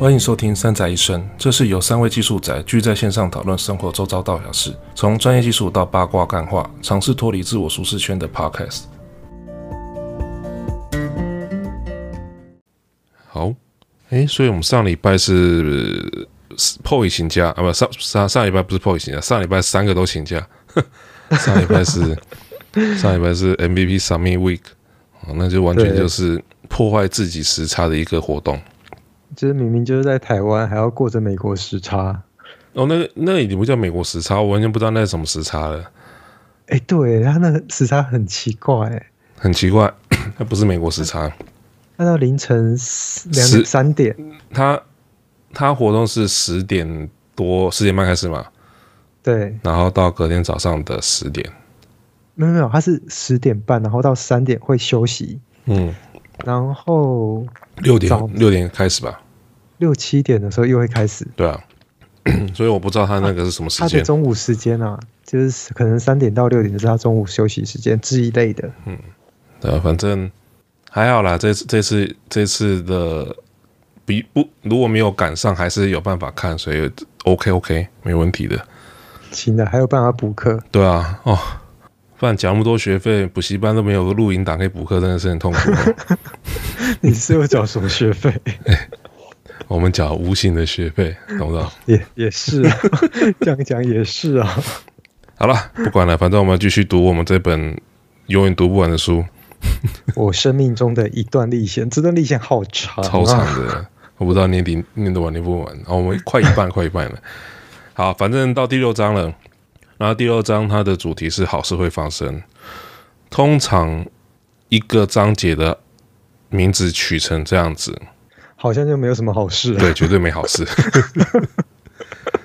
欢迎收听三宅一生，这是由3位技术宅聚在线上讨论生活周遭大小事，从专业技术到八卦干话，尝试脱离自我舒适圈的 Podcast。 好，所以我们上礼拜是 PO 请假啊，不，上礼拜不是 PO 请假，上礼拜3个都请假上礼拜是 MVP Summit Week， 那就完全就是破坏自己时差的一个活动，就是明明就是在台湾，还要过着美国时差。哦，那已经不叫美国时差，我完全不知道那是什么时差了。对，他那时差很奇怪，很奇怪，那不是美国时差。他到凌晨2点3点，他活动是10点多10点半开始嘛？对，然后到隔天早上的10点。没有，他是10点半，然后到3点会休息。嗯。然后6点开始吧，6、7点的时候又会开始。对啊，所以我不知道他那个是什么时间。他的中午时间啊，就是可能3点到6点就是他中午休息时间之一类的。嗯，对啊，反正还好啦。这次的如果没有赶上，还是有办法看，所以 OK 没问题的。行的，还有办法补课。对啊，哦。不然缴那么多学费，补习班都没有个录影档可以补课，真的是很痛苦。你是有缴什么学费？我们缴无形的学费，懂不懂？也是啊，这样讲也是啊。好了，不管了，反正我们继续读我们这本永远读不完的书。我生命中的一段历险，这段历险好长，超长的，我不知道念得完念不完。然后我们快一半了。好，反正到第6章了。然后第6章它的主题是好事会发生。通常一个章节的名字取成这样子，好像就没有什么好事了。对，绝对没好事。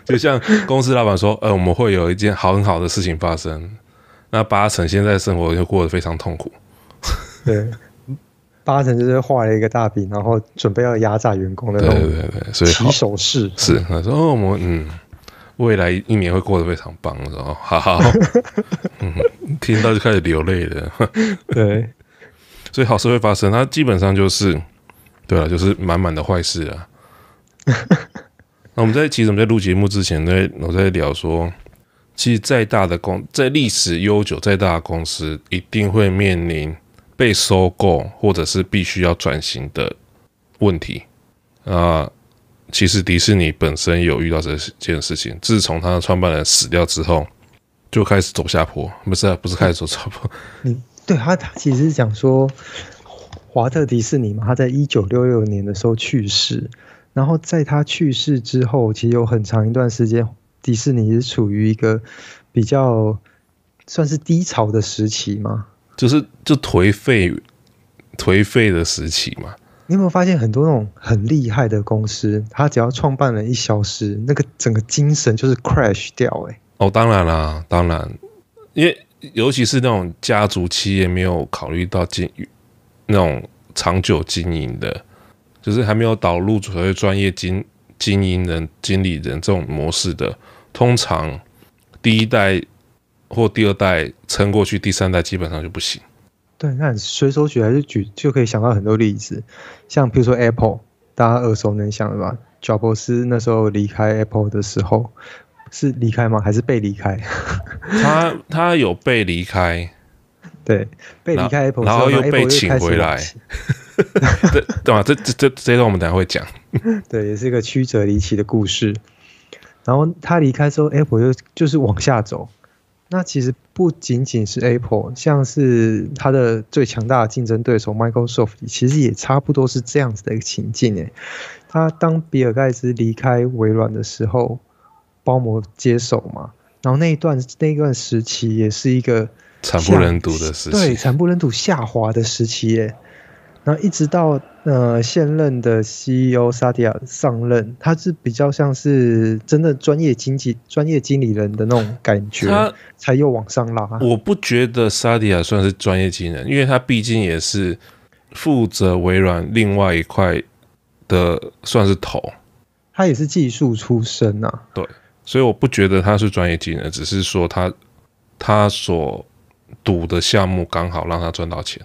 就像公司老板说：“我们会有一件很好的事情发生。”那8成现在生活就过得非常痛苦。对，8成就是画了一个大饼，然后准备要压榨员工的那种。对，所以起手式是他说：“我们未来1年会过得非常棒，好，听到就开始流泪了。对，所以好事会发生，它基本上就是，对了，就是满满的坏事啊。那我们在录节目之前，我在聊说，其实在历史悠久再大的公司，一定会面临被收购或者是必须要转型的问题啊。其实迪士尼本身有遇到这件事情，自从他的创办人死掉之后，就开始走下坡。不是开始走下坡。对，他其实是讲说，华特迪士尼嘛，他在1966年的时候去世，然后在他去世之后，其实有很长一段时间，迪士尼是处于一个比较算是低潮的时期嘛，就颓废的时期嘛。你有没有发现很多那种很厉害的公司，他只要创办人一消失，那个整个精神就是 crash 掉当然啦，当然，因为尤其是那种家族企业没有考虑到那种长久经营的，就是还没有导入所谓专业经营人、经理人这种模式的，通常第一代或第二代撑过去，第三代基本上就不行。对，那随手举来就可以想到很多例子，像比如说 Apple， 大家耳熟能详的吧？乔布斯那时候离开 Apple 的时候，是离开吗？还是被离开？他有被离开，对，被离开 Apple， 然后又被请回来，对吧？这段我们等一下会讲。对，也是一个曲折离奇的故事。然后他离开之后 ，Apple 就是往下走。那其实不仅仅是 Apple， 像是它的最强大的竞争对手 Microsoft， 其实也差不多是这样子的一个情境。他当比尔盖茨离开微软的时候，包膜接手嘛，然后那一段时期也是一个惨不忍睹的时期，对，惨不忍睹下滑的时期。然后一直到现任的 CEO Satya 上任，他是比较像是真的专业经理人的那种感觉，才又往上拉。我不觉得 Satya 算是专业经理人，因为他毕竟也是负责微软另外一块的，算是头。他也是技术出身啊。对，所以我不觉得他是专业经理人，只是说他所赌的项目刚好让他赚到钱。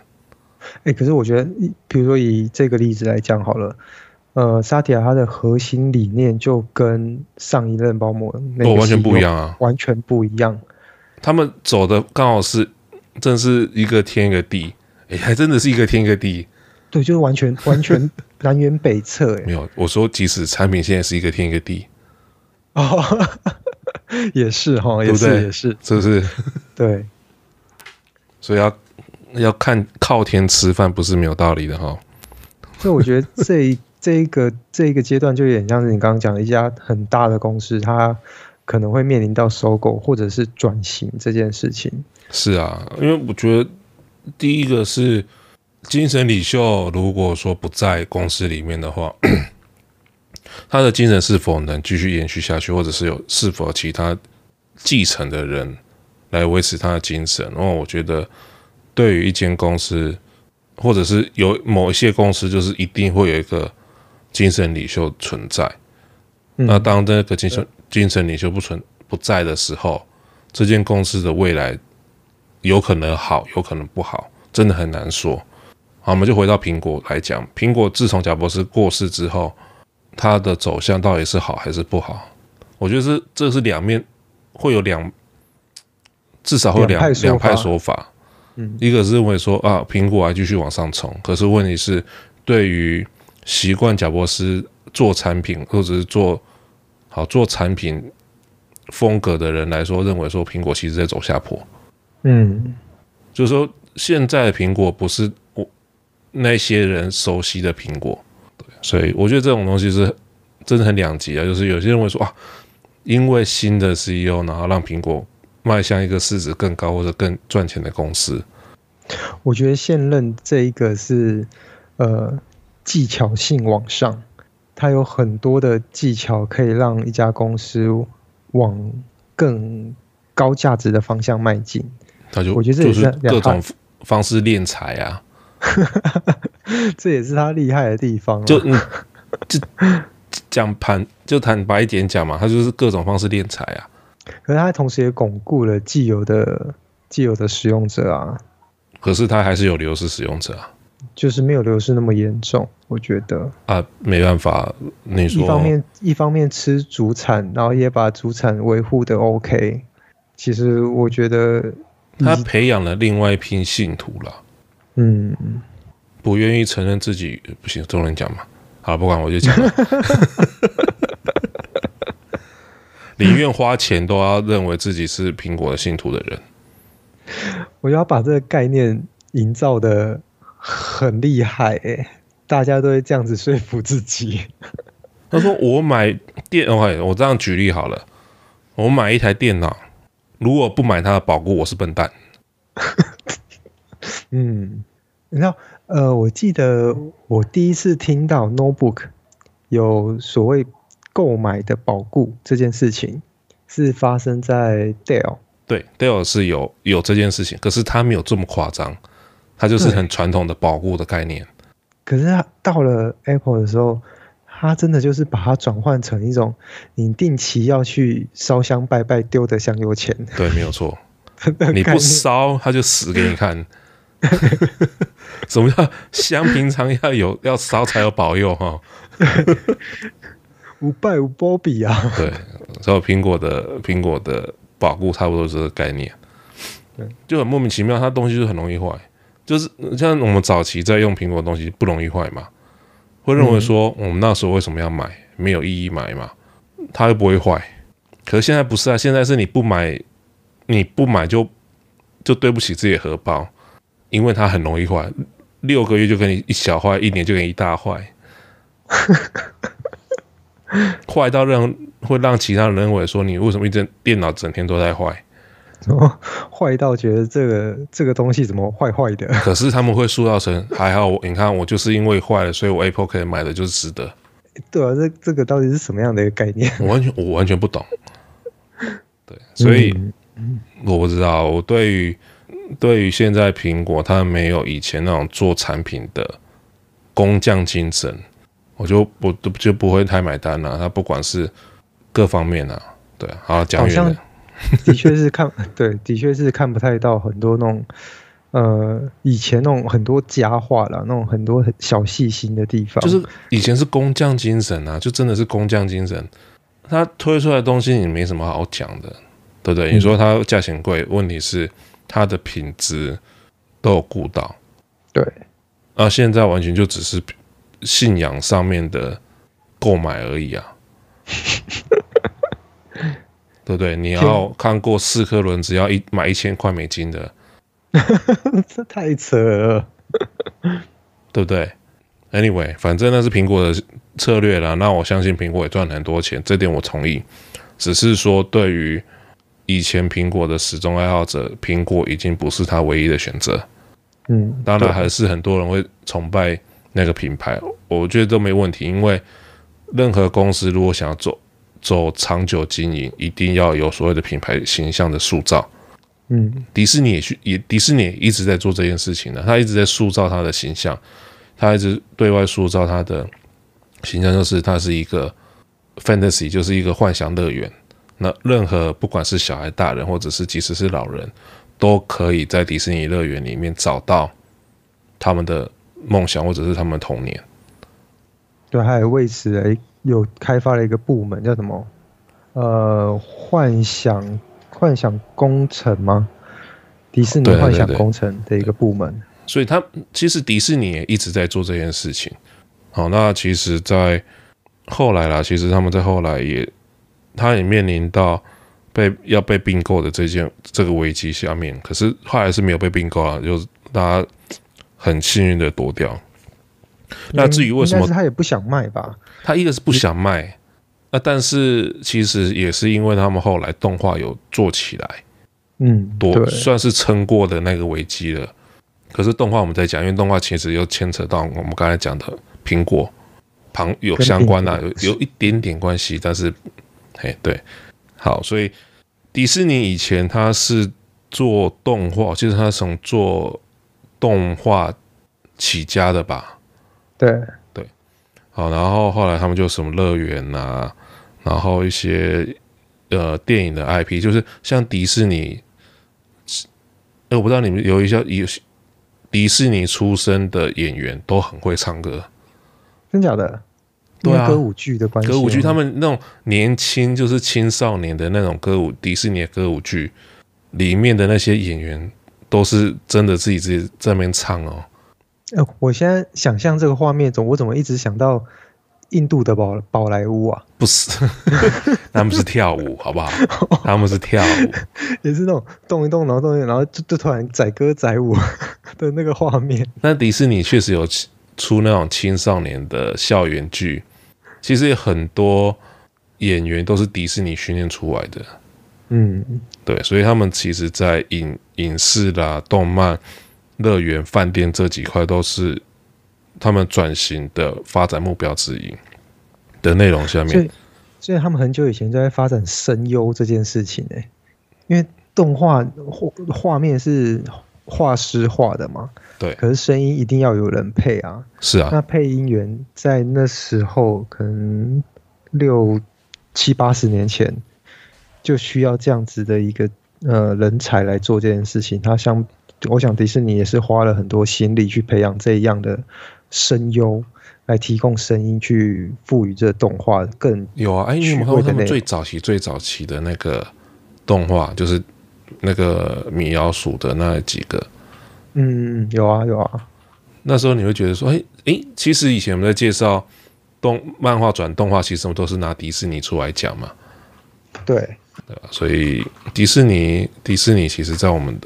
可是我觉得，比如说以这个例子来讲好了， Satya 他的核心理念就跟上一任包膜完全不一样啊，完全不一样。他们走的刚好是真是一个天一个地，哎，还真的是一个天一个地。对，就是完全南辕北辙。没有，我说即使产品现在是一个天一个地，哦，也是哈，也是对对也是，是不是？对，所以要看靠天吃饭不是没有道理的哈。所以我觉得这一个阶段就有点像是你刚刚讲的一家很大的公司，它可能会面临到收购或者是转型这件事情。是啊，因为我觉得第一个是精神领袖，如果说不在公司里面的话，他的精神是否能继续延续下去，或者是是否其他继承的人来维持他的精神？然后我觉得对于一间公司，或者是有某一些公司，就是一定会有一个精神领袖存在。那当这个精神领袖不在的时候，这间公司的未来有可能好，有可能不好，真的很难说。好，我们就回到苹果来讲，苹果自从贾伯斯过世之后，它的走向到底是好还是不好？我觉得这是两面，会有至少会有两派说法。一个是认为说啊，苹果还继续往上冲，可是问题是，对于习惯贾伯斯做产品或者是做产品风格的人来说，认为说苹果其实在走下坡。嗯，就是说现在的苹果不是那些人熟悉的苹果，对，所以我觉得这种东西是真的很两极啊。就是有些人会说啊，因为新的 CEO， 然后让苹果迈向一个市值更高或者更赚钱的公司。我觉得现任这一个是技巧性往上，它有很多的技巧可以让一家公司往更高价值的方向迈进。他就我觉得这也是各种方式敛财啊，这也是他厉害的地方。就坦白一点讲嘛，他就是各种方式敛财啊。可是他同时也巩固了既有的使用者啊，可是他还是有流失使用者啊，就是没有流失那么严重，我觉得啊，没办法，你说一方面吃主产，然后也把主产维护的 OK， 其实我觉得他培养了另外一批信徒啦，嗯，不愿意承认自己不行，中文讲嘛，好，不管我就讲了。宁愿花钱都要认为自己是苹果的信徒的人，我要把这个概念营造的很厉害，欸，大家都会这样子说服自己。他说我买我这样举例好了，我买一台电脑，如果不买它的保固，我是笨蛋。嗯，你知道，我记得我第一次听到 notebook 有所谓购买的保固这件事情是发生在 Dell， 对 Dell 是有这件事情，可是它没有这么夸张，它就是很传统的保固的概念。可是它到了 Apple 的时候，它真的就是把它转换成一种你定期要去烧香拜拜丢的香油钱。对，没有错，你不烧它就死给你看。什么叫香？平常要烧才有保佑哈。五拜五波比啊，对，所以苹果的保固差不多是这个概念，就很莫名其妙，它东西就很容易坏，就是像我们早期在用苹果的东西不容易坏嘛，会认为说我们那时候为什么要买，没有意义买嘛，它又不会坏。可是现在不是啊，现在是你不买就对不起自己的荷包，因为它很容易坏，6个月就给你一小坏，1年就给你一大坏。坏到会让其他人认为说你为什么一整电脑整天都在坏，坏到觉得这个东西怎么坏坏的。可是他们会塑造成还好，你看我就是因为坏了，所以我 Apple 可以买的就是值得。对啊，这个到底是什么样的一个概念？我完全不懂。对，所以我不知道，我对于现在苹果它没有以前那种做产品的工匠精神。我就不会太买单了，他不管是各方面啊，对，好，讲远了，的确是看不太到很多那种以前那种很多佳话啦，那种很多小细心的地方，就是以前是工匠精神啊，就真的是工匠精神。他推出来的东西你没什么好讲的，对不对？你说它价钱贵，问题是它的品质都有顾到。对，啊，现在完全就只是信仰上面的购买而已啊，对不对？你要看过四颗轮子要买$1000的。这太扯了，对不对 ？Anyway， 反正那是苹果的策略啦。那我相信苹果也赚很多钱，这点我同意。只是说，对于以前苹果的死忠爱好者，苹果已经不是他唯一的选择。嗯，当然还是很多人会崇拜那个品牌，我觉得都没问题。因为任何公司如果想要走长久经营，一定要有所谓的品牌形象的塑造。嗯，迪士尼也一直在做这件事情呢，他一直在塑造他的形象，他一直对外塑造他的形象，就是他是一个 fantasy， 就是一个幻想乐园。那任何不管是小孩、大人，或者是即使是老人，都可以在迪士尼乐园里面找到他们的梦想，或者是他们的童年。对，他也为此有开发了一个部门，叫什么？幻想工程吗？迪士尼幻想工程的一个部门。对对对对，所以他其实迪士尼也一直在做这件事情。好，那其实在后来啦，其实他们在后来也，他也面临到要被并购的这个危机下面，可是后来是没有被并购啊，就大家很幸运的躲掉。那至于为什么，他也不想卖吧？他一个是不想卖。那但是其实也是因为他们后来动画有做起来，嗯，算是撑过的那个危机了。可是动画我们在讲，因为动画其实又牵扯到我们刚才讲的苹果旁有相关啊，有一点点关系，但是嘿对，好，所以迪士尼以前他是做动画，其实他从做动画起家的吧？对对，好，然后后来他们就什么乐园啊。然后一些电影的 IP， 就是像迪士尼，我不知道你们有一些迪士尼出身的演员都很会唱歌，真假的？对啊，歌舞剧的关系，歌舞剧他们那种年轻就是青少年的那种歌舞，迪士尼的歌舞剧里面的那些演员都是真的自己在那边唱哦。我现在想象这个画面，我怎么一直想到印度的宝莱坞啊？不是，他们是跳舞，好不好？他们是跳舞，也是那种动一动，然后动一动，然后就突然载歌载舞的那个画面。那迪士尼确实有出那种青少年的校园剧，其实很多演员都是迪士尼训练出来的。嗯，对，所以他们其实在影视啦、动漫、乐园、饭店这几块都是他们转型的发展目标之一的内容下面，所以他们很久以前就在发展声优这件事情，因为动画画面是画师画的嘛，对，可是声音一定要有人配啊，是啊，那配音员在那时候可能60、70、80年前就需要这样子的一个人才来做这件事情，我想迪士尼也是花了很多心力去培养这样的声优，来提供声音去赋予这动画更有啊。因为我看他们最早期的那个动画，就是那个米老鼠的那几个，嗯，有啊。那时候你会觉得说，哎，其实以前我们在介绍漫画转动画，其实我们都是拿迪士尼出来讲嘛，对，所以迪士尼其实在我们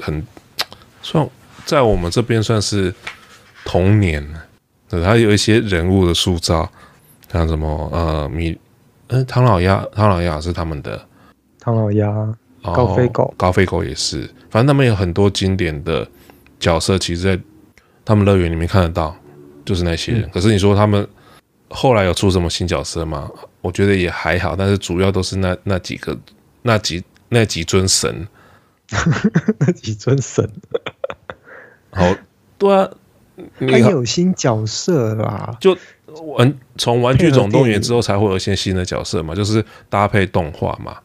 在我们这边算是童年，他有一些人物的塑造，像什么唐老鸭是他们的，唐老鸭、高飞狗也是，反正他们有很多经典的角色，其实在他们乐园里面看得到，就是那些人。可是你说他们后来有出什么新角色吗？我觉得也还好，但是主要都是那几尊神。那几尊神，好，对啊，他有新角色啦，就从《玩具总动员》之后才会有一些新的角色嘛，就是搭配动画嘛。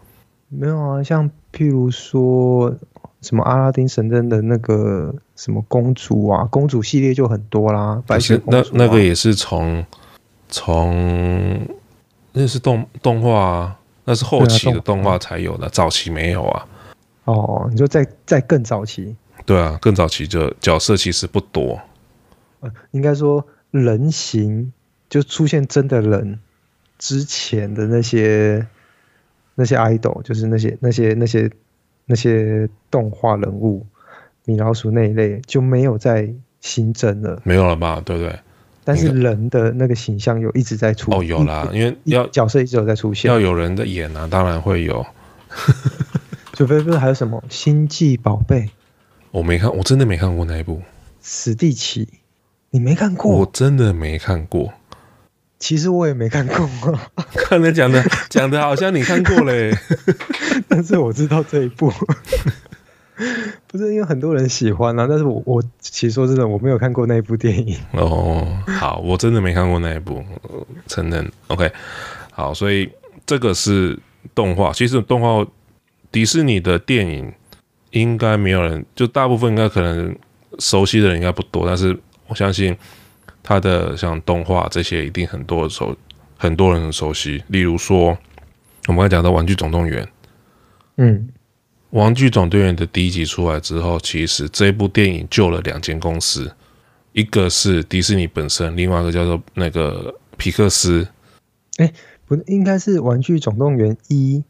没有啊，像譬如说什么阿拉丁神灯的那个什么公主啊，公主系列就很多啦，白雪公主、啊、那个也是从那是动画啊，那是后期的动画才有的、啊、早期没有啊。哦，你就在更早期。对啊，更早期就角色其实不多，应该说人形就出现真的人之前的那些 idol， 就是那些动画人物，米老鼠那一类就没有在新增了，没有了吧？对不对？但是人的那个形象有一直在出现。哦，有啦，因为要角色一直有在出现，要有人的演啊，当然会有。除非不是还有什么《星际宝贝》，我没看，我真的没看过那一部。史蒂奇，你没看过？我真的没看过。其实我也没看过，看他讲的好像你看过嘞，但是我知道这一部，不是因为很多人喜欢啊，但是我其实说真的，我没有看过那一部电影。哦，好，我真的没看过那一部，承认。OK， 好，所以这个是动画，其实动画迪士尼的电影应该没有人，就大部分应该可能熟悉的人应该不多，但是我相信。他的像动画这些一定很多人很熟悉，例如说我们刚才讲到《玩具总动员》，嗯，《玩具总动员》的第一集出来之后，其实这部电影救了两间公司，一个是迪士尼本身，另外一个叫做那个皮克斯。哎，不应该是《玩具总动员》一，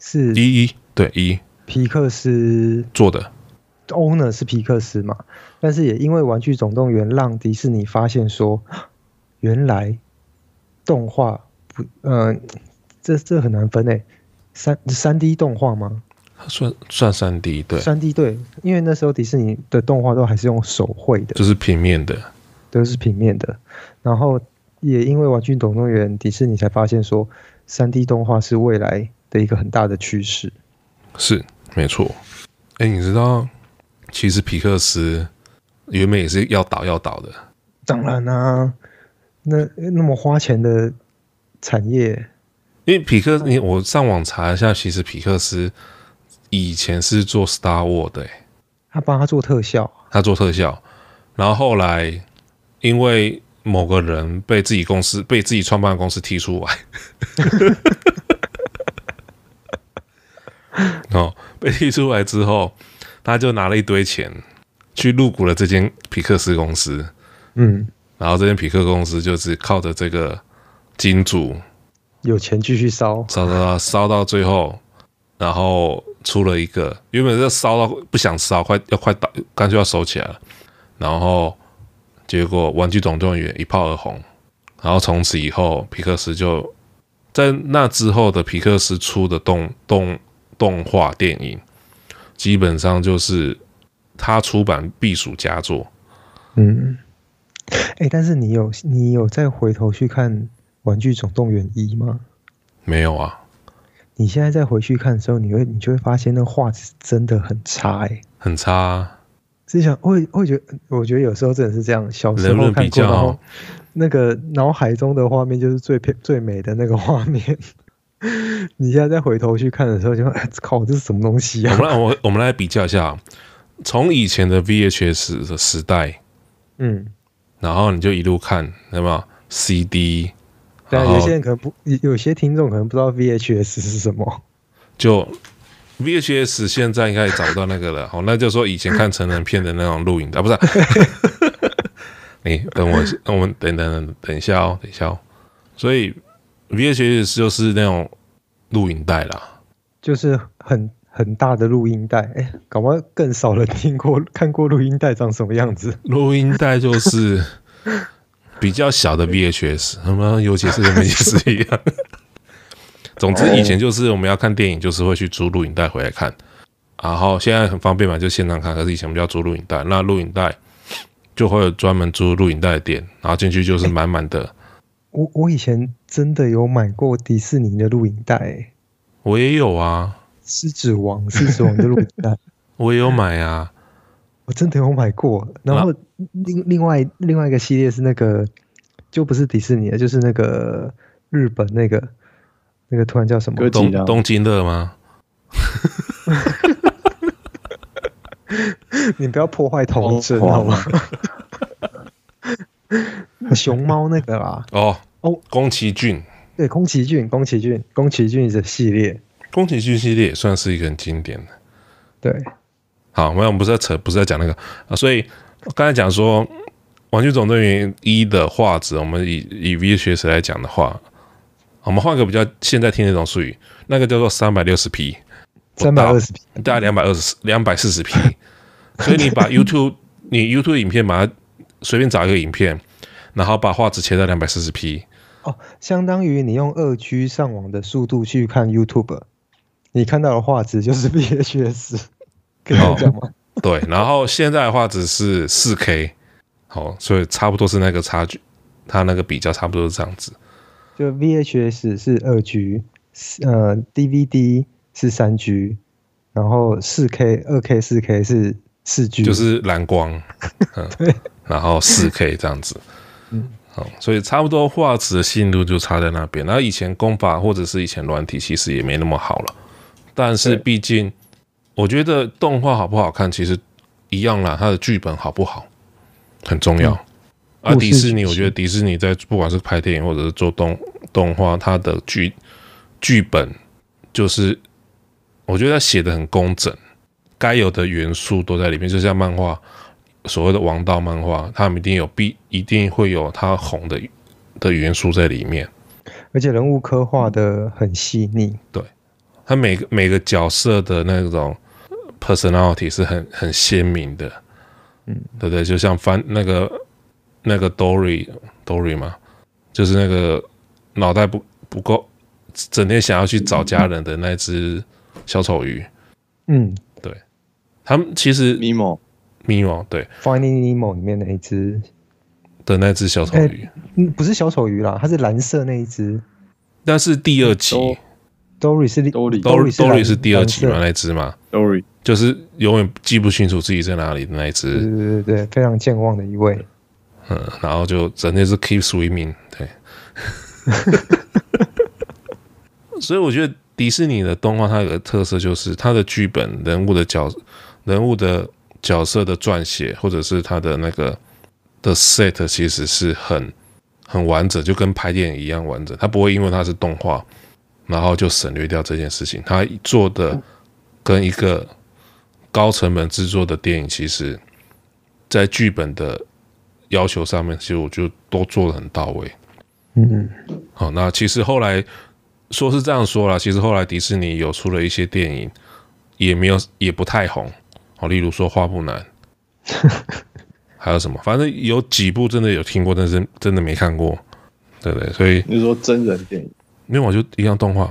是一对一，皮克斯做的。Owner 是皮克斯嘛，但是也因为《玩具总动员》让迪士尼发现说，原来动画不，这很难分诶，3D 动画吗？算 3D 对 ，3D 对，因为那时候迪士尼的动画都还是用手绘的，就是平面的，都是平面的。然后也因为《玩具总动员》，迪士尼才发现说 ，3D 动画是未来的一个很大的趋势。是，没错。哎，你知道？其实皮克斯原本也是要倒的，当然啊，那么花钱的产业，因为皮克斯，我上网查一下，其实皮克斯以前是做 Star Wars 的，他帮他做特效，然后后来因为某个人被自己创办的公司踢出来。哦，被踢出来之后。他就拿了一堆钱去入股了这间皮克斯公司，嗯，然后这间皮克公司就是靠着这个金主有钱继续烧到最后，然后出了一个原本是烧到不想烧，快倒，干脆要收起来了，然后结果《玩具总动员》一炮而红，然后从此以后皮克斯就在那之后的皮克斯出的动画电影。基本上就是他出版必属佳作，嗯，欸，但是你有再回头去看《玩具总动员1》吗？没有啊。你现在再回去看的时候，你就会发现那画质真的很差，欸，很差啊。是想会觉得，我觉得有时候真的是这样，小时候看过，然后那个脑海中的画面就是最美的那个画面。你现在再回头去看的时候就，靠，这是什么东西啊？我们来比较一下，从以前的 VHS 的时代，嗯，然后你就一路看，有没有 CD？ 对，有些听众可能不知道 VHS 是什么。就 VHS 现在应该也找不到那个了。好，那就说以前看成人片的那种录影的，啊，不是，啊？你等我，我们等一下哦，等一下哦。所以。VHS 就是那种录影带啦，就是很大的录音带。哎，搞不好更少人看过录音带长什么样子。录音带就是比较小的 VHS， 他们尤其是跟美式一样。总之以前就是我们要看电影，就是会去租录影带回来看。然后现在很方便嘛，就现场看。可是以前我们要租录影带，那录影带就会有专门租录影带的店，然后进去就是满满的。我以前真的有买过迪士尼的录影带，欸，我也有啊，《狮子王》的录影带，我也有买啊，我真的有买过。然后另外一个系列是那个，就不是迪士尼的，就是那个日本那个突然叫什么？东京热吗？你不要破坏童真好吗？熊猫那个啦，哦，宫崎骏，对，宫崎骏的系列，宫崎骏系列也算是一个很经典的。对，好，我们不是在讲那个啊，所以刚才讲说《玩具总动员1》的画质，我们以 V 学史来讲的话，我们换个比较现在听那种术语，那个叫做 360P。320P 大概240P， 所以你把 YouTube 影片把它随便找一个影片，然后把画质切到 240P， 哦，相当于你用 2G 上网的速度去看 YouTube， 你看到的画质就是 VHS， 可以这样吗？哦，对，然后现在的画质是 4K， 哦，所以差不多是那个差距，它那个比较差不多是这样子，就 VHS 是 2G， DVD是 3G， 然后 4K、2K、4K 是 4G， 就是蓝光，对，然后 4K 这样子，嗯，好，所以差不多画质的信度就差在那边。然后以前工法或者是以前软体其实也没那么好了，但是毕竟我觉得动画好不好看其实一样啦，它的剧本好不好很重要。嗯，啊，迪士尼，我觉得迪士尼在不管是拍电影或者是做动画，它的剧本就是。我觉得他写的很工整，该有的元素都在里面，就像漫画，所谓的王道漫画，他们一定会有他红的元素在里面，而且人物刻画的很细腻。对，他每个角色的那种 personality 是很鲜明的，嗯，对不对？就像那个 Dory 嘛，就是那个脑袋不够，整天想要去找家人的那只。小丑鱼，嗯，对，他们其实 Nemo 对 Finding Nemo 里面那一只小丑鱼，欸，不是小丑鱼啦，它是蓝色那一只，但是第二集 Dory 是第二集嘛，那一只嘛 Dory 就是永远记不清楚自己在哪里的那一只，对对对，非常健忘的一位，嗯，然后就整天是 keep swimming， 对，所以我觉得。迪士尼的动画，它有个特色就是它的剧本、人物的角色的撰写，或者是它的那个的 set， 其实是很完整，就跟拍电影一样完整。它不会因为它是动画，然后就省略掉这件事情。它做的跟一个高成本制作的电影，其实在剧本的要求上面，其实我就都做得很到位。嗯，好，那其实后来。说是这样说啦，其实后来迪士尼有出了一些电影，也不太红，哦，例如说《花木兰》，还有什么，反正有几部真的有听过，但是真的没看过，对不对？所以你说真人电影，没有，我就一样动画，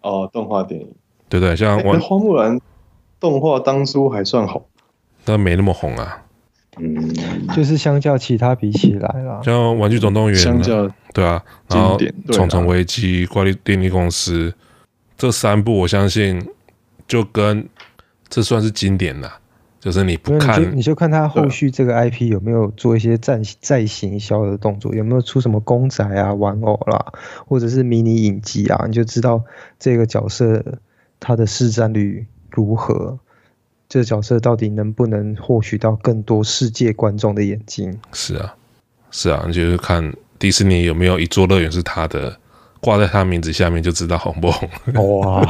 哦，动画电影，对不对？像《花木兰》动画当初还算好，但没那么红啊。嗯，就是相较其他比起来啦，像《玩具总动员》，相较对啊，然后《虫虫危机》、《怪力电力公司》这三部，我相信就跟这算是经典啦。就是你不看，你就看他后续这个 IP 有没有做一些再行销的动作，有没有出什么公仔啊、玩偶啦，或者是迷你影集啊，你就知道这个角色他的市占率如何。这个角色到底能不能获取到更多世界观众的眼睛？是啊，是啊，就是看迪士尼有没有一座乐园是他的，挂在他名字下面就知道红不红。哇，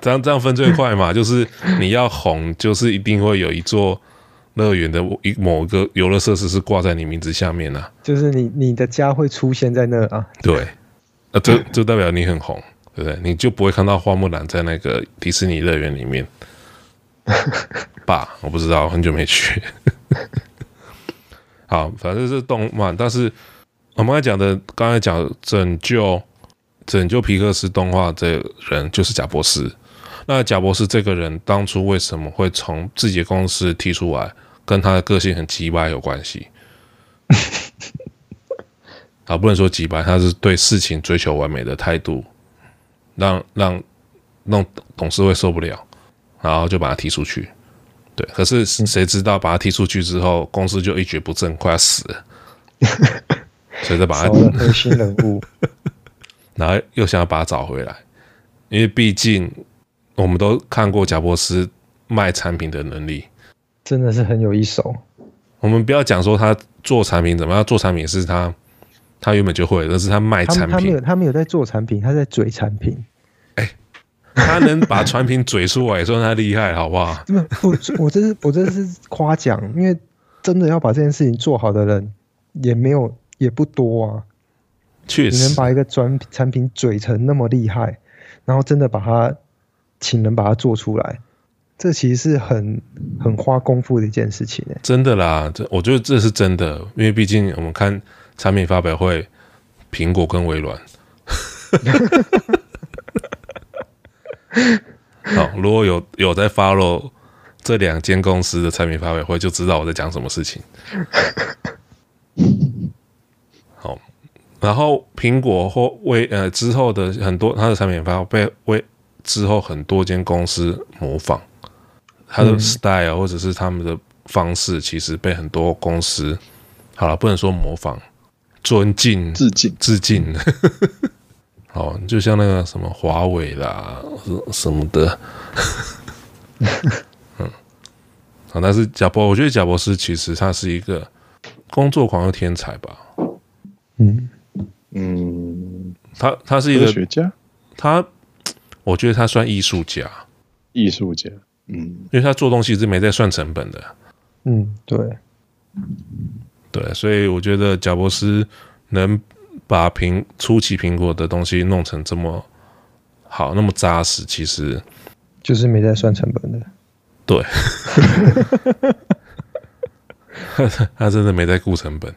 这样分最快嘛，就是你要红，就是一定会有一座乐园的某个游乐设施是挂在你名字下面啊，就是你的家会出现在那啊。对，就代表你很红。对不对？你就不会看到花木兰在那个迪士尼乐园里面吧？我不知道，很久没去。好，反正是动漫，但是我们刚才讲拯救皮克斯动画这个人就是贾伯斯。那贾伯斯这个人当初为什么会从自己的公司踢出来，跟他的个性很鸡掰有关系。啊，不能说鸡掰，他是对事情追求完美的态度。让董事会受不了，然后就把他踢出去。对，可是谁知道把他踢出去之后，公司就一蹶不振，快要死了。所以再把他核心人物，然后又想要把他找回来，因为毕竟我们都看过贾伯斯卖产品的能力，真的是很有一手。我们不要讲说他做产品怎么样，做产品是他原本就会，但是他卖产品，他没有在做产品，他在嘴产品。他能把产品嘴出来也算他厉害，好不好？我这是夸奖，因为真的要把这件事情做好的人也不多啊。确实，你能把一个产品嘴成那么厉害，然后真的把它请人把它做出来，这其实是很花功夫的一件事情欸。真的啦，我觉得这是真的，因为毕竟我们看产品发表会，苹果跟微软。好，如果有在 follow 这两间公司的产品发表会，就知道我在讲什么事情。好，然后苹果或之后的很多它的产品发表会被之后很多间公司模仿，它的 style 或者是他们的方式，其实被很多公司好了，不能说模仿，尊敬、致敬。哦，就像那个什么华为啦什么的。嗯，好，但是我觉得贾博士其实他是一个工作狂的天才吧。他是一个科学家，我觉得他算艺术家。因为他做东西是没在算成本的。对，所以我觉得贾博士能把初期苹果的东西弄成这么好，那么扎实，其实就是没在算成本的。对，他真的没在顾成本。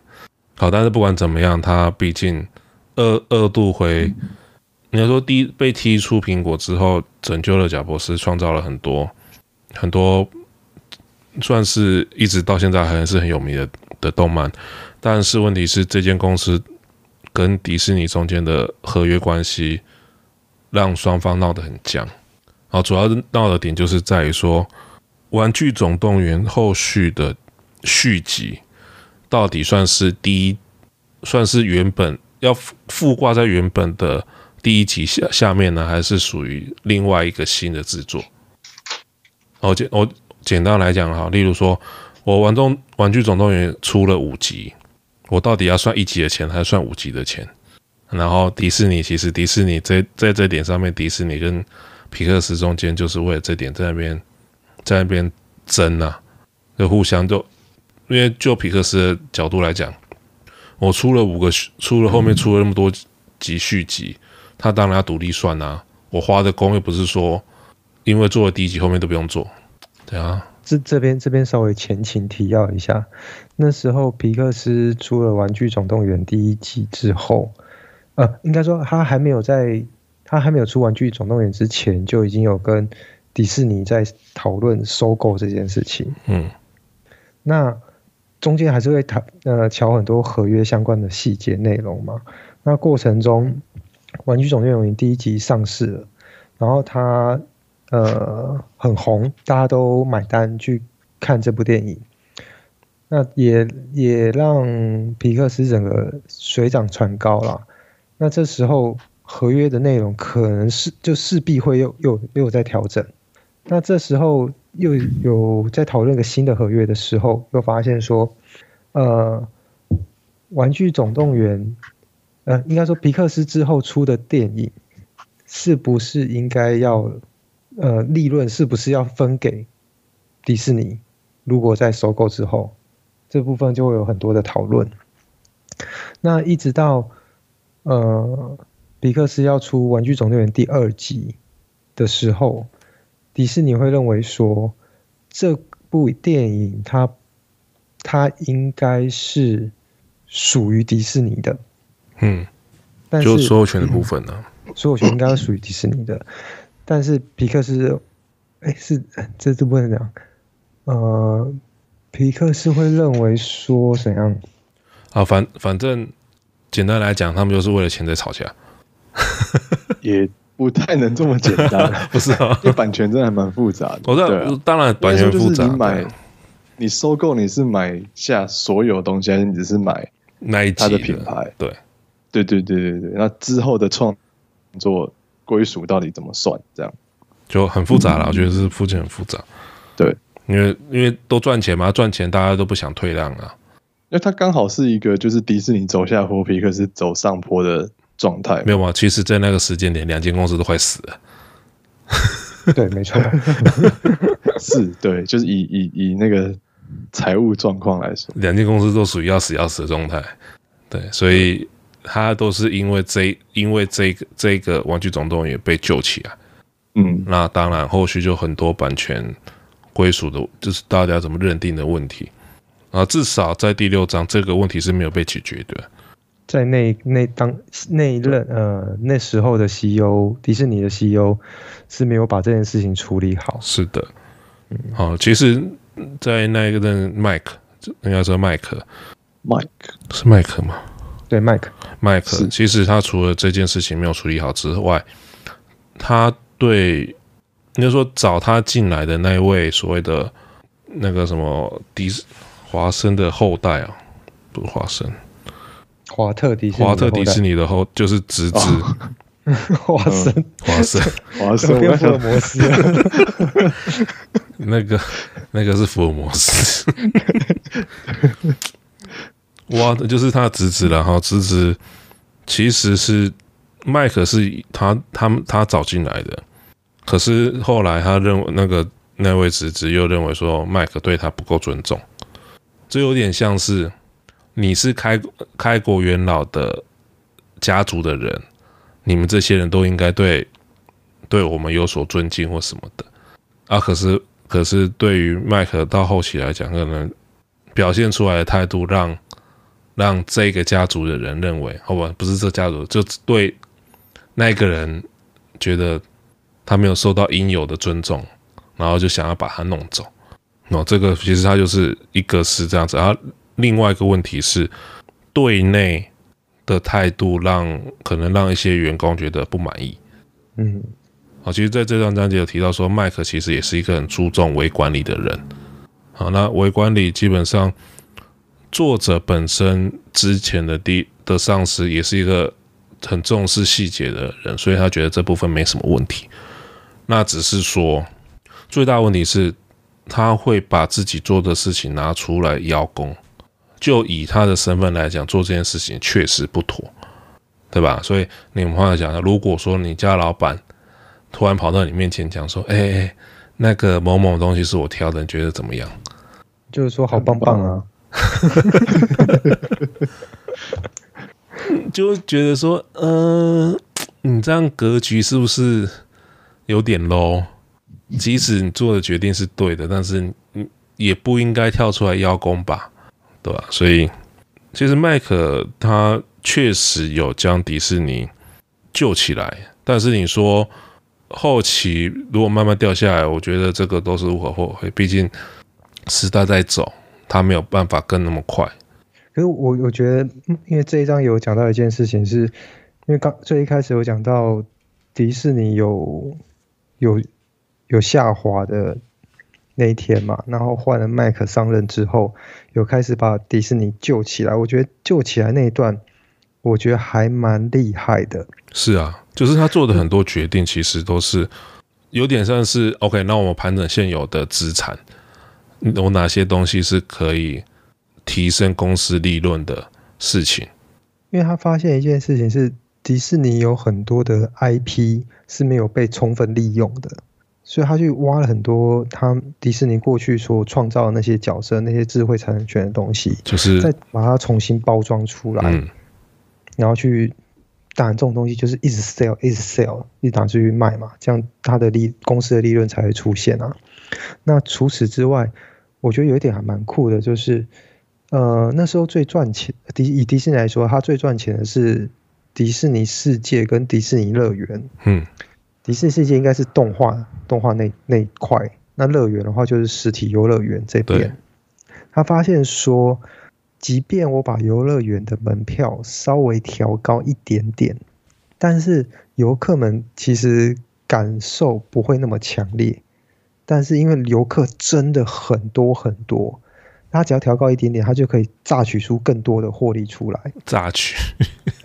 好，但是不管怎么样，他毕竟二度回，你要说被踢出苹果之后，拯救了贾伯斯，创造了很多很多，算是一直到现在还是很有名的动漫。但是问题是，这间公司跟迪士尼中间的合约关系让双方闹得很僵，然后主要闹的点就是在于说玩具总动员后续的续集到底算是原本要附挂在原本的第一集下面呢，还是属于另外一个新的制作。我简单来讲哈，例如说我玩具总动员出了5集，我到底要算1集的钱还是算5集的钱？然后迪士尼在这点上面，迪士尼跟皮克斯中间就是为了这点在那边争啊，就互相就因为就皮克斯的角度来讲，我后面出了那么多集续集，他当然要独立算啊。我花的工又不是说因为做了第一集后面都不用做，对啊。这边稍微前情提要一下，那时候皮克斯出了《玩具总动员》第一季之后，应该说他还没有出《玩具总动员》之前，就已经有跟迪士尼在讨论收购这件事情。那中间还是会瞧很多合约相关的细节内容嘛。那过程中，《玩具总动员》第一集上市了，然后他。很红，大家都买单去看这部电影，那也让皮克斯整个水涨船高啦。那这时候合约的内容可能势必会又在调整。那这时候又有在讨论个新的合约的时候，又发现说，玩具总动员，应该说皮克斯之后出的电影，是不是应该要？利润是不是要分给迪士尼？如果在收购之后，这部分就会有很多的讨论。那一直到皮克斯要出《玩具总动员》第2集的时候，迪士尼会认为说，这部电影它应该是属于迪士尼的。但是就所有权的部分呢、所有权应该是属于迪士尼的。但是皮克斯，这不能讲，皮克斯会认为说怎样？啊，反正简单来讲，他们就是为了钱在吵架，也不太能这么简单，不是啊？因为版权真的还蛮复杂的。我知道，啊、当然版权复杂。就是你收购你是买下所有东西，还是你只是买它的品牌？对。那之后的创作。归属到底怎么算？这样就很复杂了，我觉得是复杂。对，因为都赚钱嘛，赚钱大家都不想退让啊。因为它刚好是一个就是迪士尼走下坡皮，可是走上坡的状态。没有嘛？其实，在那个时间点，两间公司都快死了。对，没错，是，对，就是以那个财务状况来说，两间公司都属于要死的状态。对，所以他都是因为这个玩具总动员被救起来。嗯，那当然，后续就很多版权归属的，就是大家怎么认定的问题。啊，至少在第6章这个问题是没有被解决的。在那时候的 CEO， 迪士尼的 CEO 是没有把这件事情处理好。是的，好，其实，在那个人 Mike， 应该说Mike 是 Mike 吗？对 ，Mike， 其实他除了这件事情没有处理好之外，他对应该说找他进来的那位所谓的那个什么华生的后代啊，不是华生。华特迪士尼的后就是侄子华生，不要福尔摩斯，那个是福尔摩斯，哇，就是他的侄子了哈。侄子其实是麦克是他找进来的，可是后来他认为那位侄子又认为说麦克对他不够尊重，这有点像是。你是开国元老的家族的人，你们这些人都应该对我们有所尊敬或什么的啊。可是对于麦克到后期来讲，可能表现出来的态度让这个家族的人认为，哦不是这家族，就对那个人觉得他没有受到应有的尊重，然后就想要把他弄走。哦，这个其实他就是一个是这样子啊。另外一个问题是，对内的态度可能让一些员工觉得不满意。嗯，好，其实在这段章节有提到说，麦克其实也是一个很注重微管理的人。好，那微管理基本上，作者本身之前的上司也是一个很重视细节的人，所以他觉得这部分没什么问题。那只是说，最大问题是他会把自己做的事情拿出来邀功。就以他的身份来讲，做这件事情确实不妥，对吧？所以你们换来讲，如果说你家老板突然跑到你面前讲说：“哎，那个某某东西是我挑的，你觉得怎么样？”就是说好棒棒啊，就觉得说，你这样格局是不是有点 low？ 即使你做的决定是对的，但是你也不应该跳出来邀功吧？对吧？所以其实麦克他确实有将迪士尼救起来，但是你说后期如果慢慢掉下来，我觉得这个都是无可厚非，毕竟时代在走，他没有办法更那么快。可是我觉得，因为这一章有讲到一件事情是，因为最一开始有讲到迪士尼有下滑的那一天嘛，然后换了麦克上任之后，有开始把迪士尼救起来。我觉得救起来那一段，我觉得还蛮厉害的。是啊，就是他做的很多决定，其实都是有点像是 OK， 那我们盘整现有的资产，有哪些东西是可以提升公司利润的事情？因为他发现一件事情是，迪士尼有很多的 IP 是没有被充分利用的。所以他去挖了很多他迪士尼过去所创造的那些角色、那些智慧财产权的东西，就是再把它重新包装出来，然后去打这种东西，就是一直 sell、一直 sell、一直打出去卖嘛，这样他的公司的利润才会出现啊。那除此之外，我觉得有一点还蛮酷的，就是那时候最赚钱，以迪士尼来说，他最赚钱的是迪士尼世界跟迪士尼乐园。嗯。迪士尼世界应该是动画那一块，那乐园的话就是实体游乐园这边。他发现说，即便我把游乐园的门票稍微调高一点点，但是游客们其实感受不会那么强烈。但是因为游客真的很多很多，他只要调高一点点，他就可以榨取出更多的获利出来。榨取。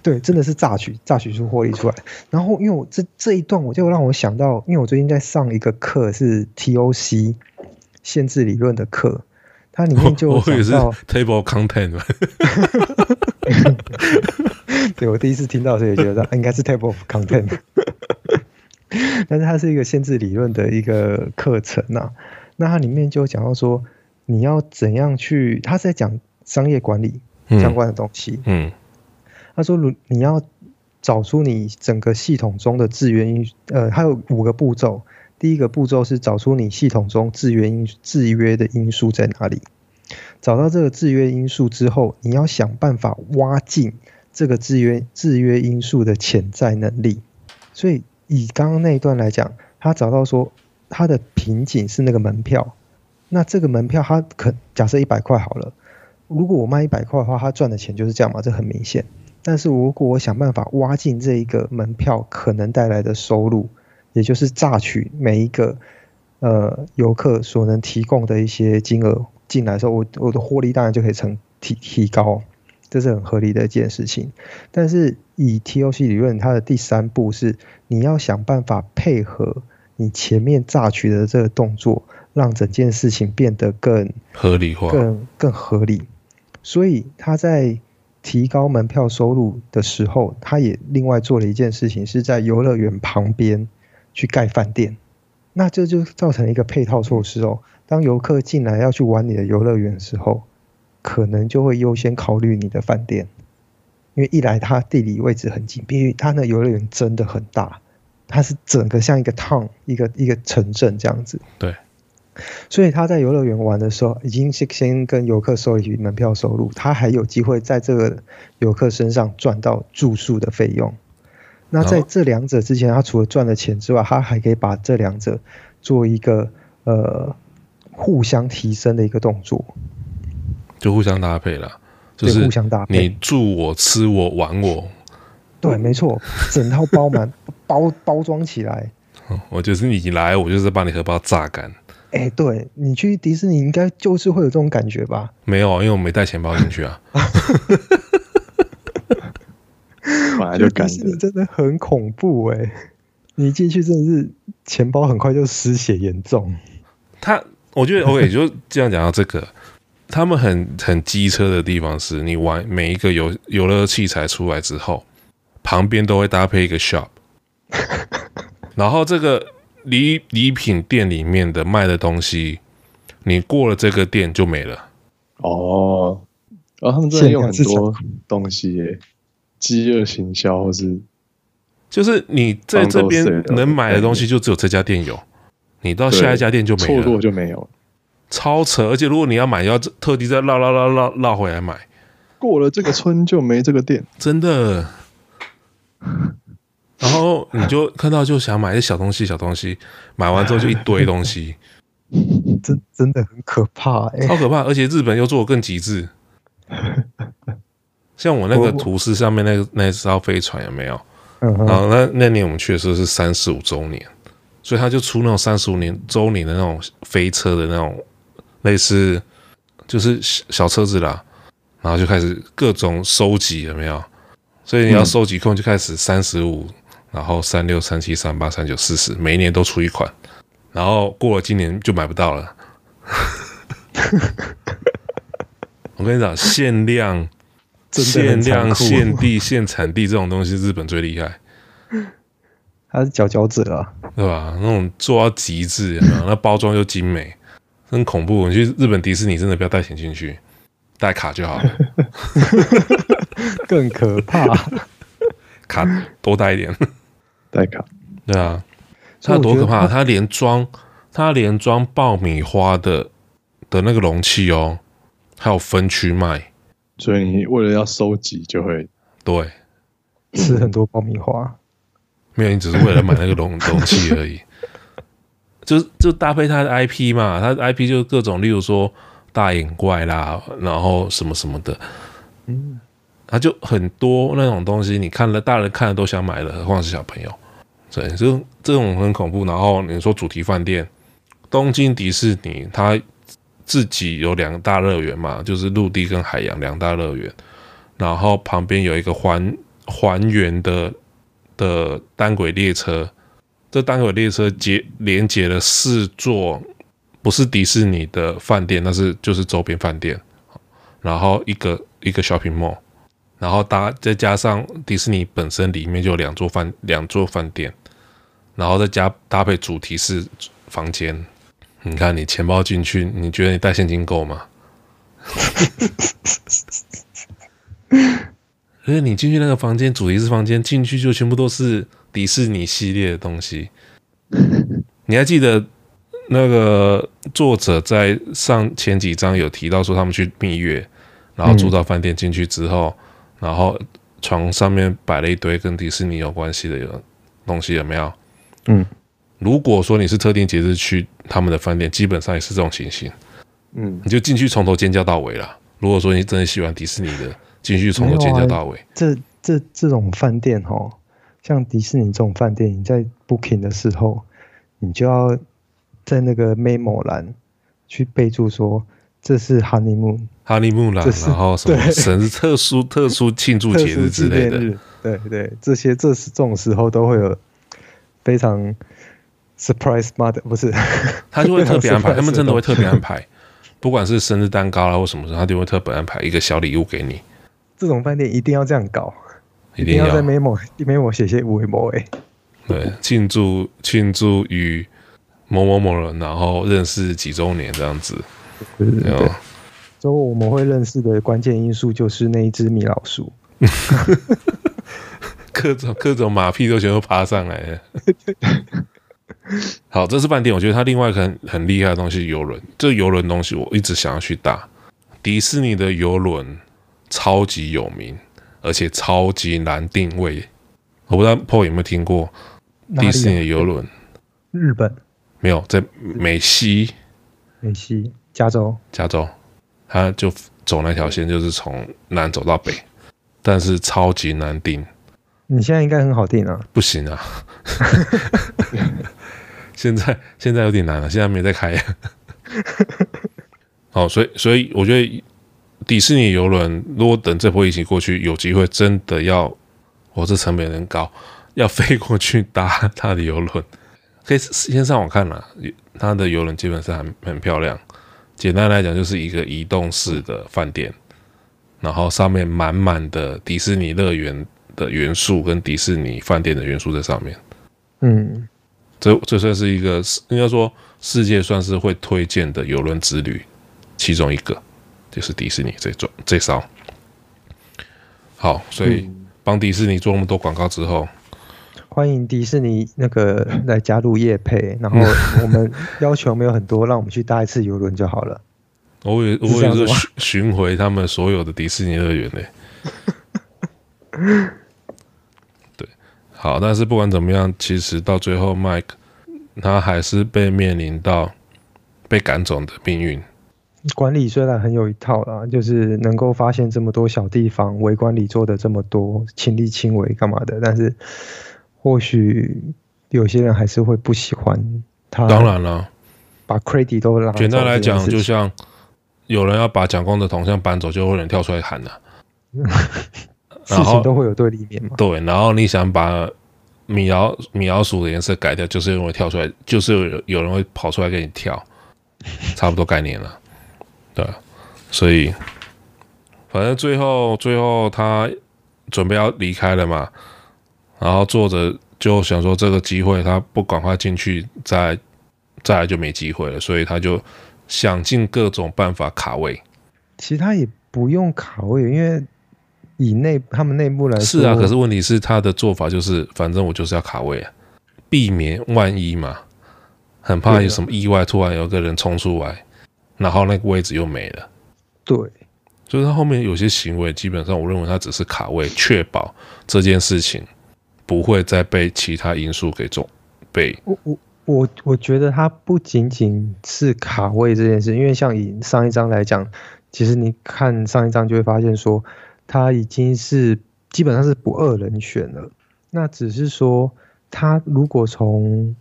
对，真的是榨取出获利出来。然后，因为我这一段，我就让我想到，因为我最近在上一个课是 TOC，限制理论的课，它里面就讲到我也是 table content 对，我第一次听到，所以觉得应该是 table of content 但是它是一个限制理论的一个课程啊，那它里面就讲到说你要怎样去，它是在讲商业管理相关的东西，嗯，他说你要找出你整个系统中的致源因，它有5个步骤，第一个步骤是找出你系统中制约的因素在哪里，找到这个制约因素之后，你要想办法挖进这个制约因素的潜在能力。所以以刚刚那一段来讲，他找到说他的瓶颈是那个门票，那这个门票他假设100块好了，如果我卖100块的话，他赚的钱就是这样嘛，这很明显。但是如果我想办法挖进这一个门票可能带来的收入，也就是榨取每一个游客所能提供的一些金额进来的时候，我的获利当然就可以提高，这是很合理的一件事情。但是以 TOC 理论，它的第3步是你要想办法配合你前面榨取的这个动作，让整件事情变得更合理化，更合理。所以它在提高门票收入的时候，他也另外做了一件事情，是在游乐园旁边去盖饭店，那这就造成一个配套措施哦。当游客进来要去玩你的游乐园的时候，可能就会优先考虑你的饭店，因为一来它地理位置很近，因为它的游乐园真的很大，它是整个像一个 town 一个城镇这样子。对。所以他在游乐园玩的时候，已经先跟游客收取门票收入，他还有机会在这个游客身上赚到住宿的费用。那在这两者之前，他除了赚了钱之外，他还可以把这两者做一个互相提升的一个动作，就互相搭配了，就是互相搭配，你住我、吃我、玩我，对，没错，整套包满包装起来。我就是你来，我就是把你荷包榨干。哎、欸，对，你去迪士尼应该就是会有这种感觉吧？没有啊，因为我没带钱包进去啊。本来就感觉迪士尼真的很恐怖哎、欸，你进去真的是钱包很快就失血严重。我觉得 OK， 就这样讲到这个，他们很机车的地方是，你玩每一个游乐器材出来之后，旁边都会搭配一个 shop， 然后这个。礼品店里面的卖的东西，你过了这个店就没了。哦，然后他们真的有很多东西耶，饥饿行销或是，就是你在这边能买的东西就只有这家店有，你到下一家店就没了，错过就没有，超扯！而且如果你要买，要特地再绕回来买，过了这个村就没这个店，真的。然后你就看到就想买一些小东西，买完之后就一堆东西，真的很可怕、欸，超可怕！而且日本又做得更极致，像我那个图示上面那艘飞船有没有？然后那年我们去的时候是35周年，所以他就出那种35周年的那种飞车的那种类似就是小车子啦，然后就开始各种收集有没有？所以你要收集控就开始35。然后36、37、38、39、40，每一年都出一款，然后过了今年就买不到了。我跟你讲，限量、限地、限产地这种东西，日本最厉害。他是佼佼者啊，对吧？那种做到极致，有没有？那包装又精美，真恐怖。你去日本迪士尼，真的不要带钱进去，带卡就好了。更可怕，卡多带一点。带卡，对啊，他多可怕！他连装爆米花的那个容器哦，还有分区卖，所以你为了要收集就会对吃很多爆米花。没有，你只是为了买那个容器而已。就搭配他的 IP 嘛，他的 IP 就是各种，例如说大眼怪啦，然后什么什么的，嗯。他就很多那种东西，你看了大人看了都想买了，何况是小朋友？对，就这种很恐怖。然后你说主题饭店，东京迪士尼它自己有两大乐园嘛，就是陆地跟海洋两大乐园，然后旁边有一个还原的单轨列车，这单轨列车连接了4座不是迪士尼的饭店，那是就是周边饭店，然后一个 shopping mall， 然后再加上迪士尼本身里面就有两座饭店，然后再搭配主题式房间。你看你钱包进去，你觉得你带现金够吗？因为你进去那个房间，主题式房间进去就全部都是迪士尼系列的东西。你还记得那个作者在上前几章有提到说他们去蜜月，然后住到饭店进去之后，然后床上面摆了一堆跟迪士尼有关系的东西，有没有？嗯，如果说你是特定节日去他们的饭店，基本上也是这种情形。嗯，你就进去从头尖叫到尾啦。如果说你真的喜欢迪士尼的，进去从头尖叫到尾。啊、这种饭店哦，像迪士尼这种饭店，你在 booking 的时候，你就要在那个 memo 栏去备注说这是 honeymoon 栏，然后什么神特殊庆祝节日之类的。对对，这种时候都会有非常 surprise mother 不是，他就会特别安排，他们真的会特别安排。不管是生日蛋糕啦或什么，他就会特别安排一个小礼物给你。这种饭店一定要这样搞，一定要在 memo 写些微博哎。对，庆祝与某某某人，然后认识几周年这样子。对。所以我们会认识的关键因素就是那一只米老鼠，各种马屁都全都爬上来了。好，这是饭店。我觉得它另外一个很厉害的东西，游轮。这游轮东西我一直想要去搭。迪士尼的游轮超级有名，而且超级难定位。我不知道 Paul 有没有听过迪士尼的游轮？日本没有，在美西加州，它就走那条线，就是从南走到北，但是超级难定。你现在应该很好定啊？不行啊！现在有点难了，现在没在开。好，所以我觉得迪士尼游轮如果等这波疫情过去，有机会真的要，我这成本很高，要飞过去搭它的游轮，可以先上网看啦。它的游轮基本上很漂亮。简单来讲，就是一个移动式的饭店，然后上面满满的迪士尼乐园的元素跟迪士尼饭店的元素在上面。嗯。这算是一个应该说世界算是会推荐的邮轮之旅，其中一个就是迪士尼这艘。好，所以帮迪士尼做那么多广告之后，欢迎迪士尼那个来加入业配，然后我们要求没有很多，让我们去搭一次邮轮就好了。我也是巡回他们所有的迪士尼乐园嘞。好，但是不管怎么样，其实到最后 ，Mike 他还是被面临到被赶走的命运。管理虽然很有一套啦，就是能够发现这么多小地方，微管理做的这么多，亲力亲为干嘛的，但是或许有些人还是会不喜欢他。当然了，把 credit 都拉走。简单来讲，就像有人要把蒋公的铜像搬走，就会有人跳出来喊了、啊。事情都会有对立面嘛？对，然后你想把米老鼠的颜色改掉，就是因为跳出来，就是有人会跑出来给你跳，差不多概念了。对，所以反正最后他准备要离开了嘛，然后作者就想说这个机会他不赶快进去，再来就没机会了，所以他就想尽各种办法卡位。其实他也不用卡位，因为。以他们内部来说是啊，可是问题是他的做法就是，反正我就是要卡位啊，避免万一嘛，很怕有什么意外，突然有个人冲出来，然后那个位置又没了。对，所以他后面有些行为，基本上我认为他只是卡位，确保这件事情不会再被其他因素给中被。我觉得他不仅仅是卡位这件事，因为像以上一章来讲，其实你看上一章就会发现说。他已经是基本上是不二人选了，那只是说他如果从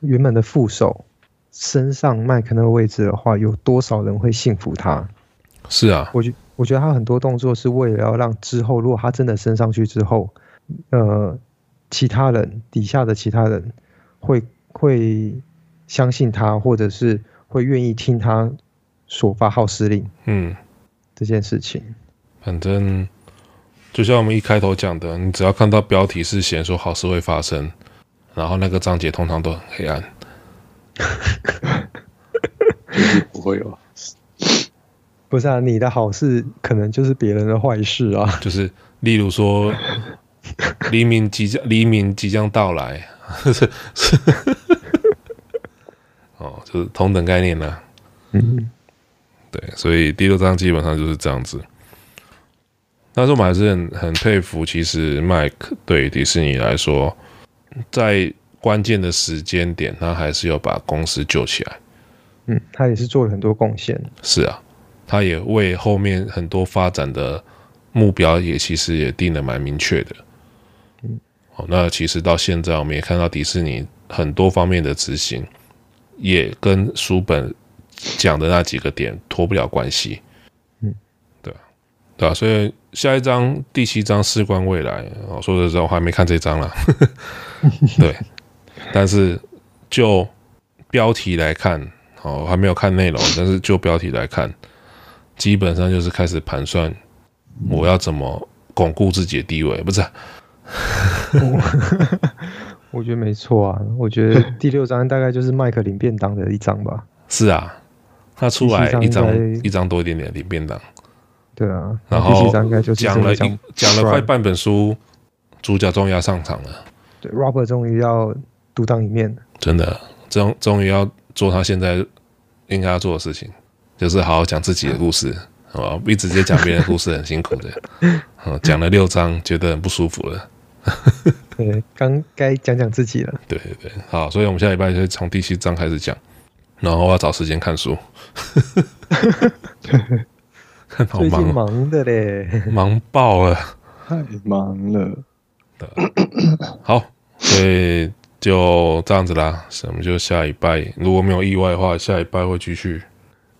原本的副手升上麦克那个位置的话，有多少人会信服他？是啊，我觉得他很多动作是为了要让之后，如果他真的升上去之后，其他人底下的其他人会相信他，或者是会愿意听他所发号施令，嗯，这件事情。反正就像我们一开头讲的，你只要看到标题是写说好事会发生，然后那个章节通常都很黑暗。不会有，不是啊，你的好事可能就是别人的坏事啊。就是例如说，黎明即将到来，是哦，就是同等概念啦。嗯，对，所以第六章基本上就是这样子。但是我们还是 很佩服，其实麦克对迪士尼来说，在关键的时间点，他还是有把公司救起来。嗯，他也是做了很多贡献。是啊，他也为后面很多发展的目标也其实也定得蛮明确的。嗯，好，那其实到现在我们也看到迪士尼很多方面的执行，也跟书本讲的那几个点脱不了关系。嗯，对啊，对啊，所以。下一章第七章事关未来，哦，说的时候我还没看这章啦。对，但是就标题来看，哦，我还没有看内容，但是就标题来看，基本上就是开始盘算我要怎么巩固自己的地位，不是？我觉得没错啊，我觉得第六章大概就是麦克领便当的一章吧。是啊，他出来一章多一点点领便当。对啊，然后讲了快半本书，主角终于要上场了。对 ，Robert 终于要独当一面了，真的，终于要做他现在应该要做的事情，就是好好讲自己的故事，好一直接讲别人的故事很辛苦的。讲了6章，觉得很不舒服了。对，刚该讲自己了。对对对，好，所以我们下礼拜就从第7章开始讲，然后要找时间看书。最近忙的嘞，忙爆了，太忙了。好，所以就这样子啦。我们就下礼拜，如果没有意外的话，下礼拜会继续。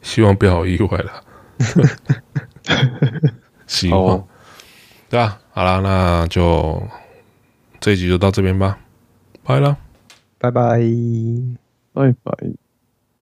希望不要有意外啦。希望，哦，对啊，好啦，那就这一集就到这边吧，拜啦，拜拜，拜拜。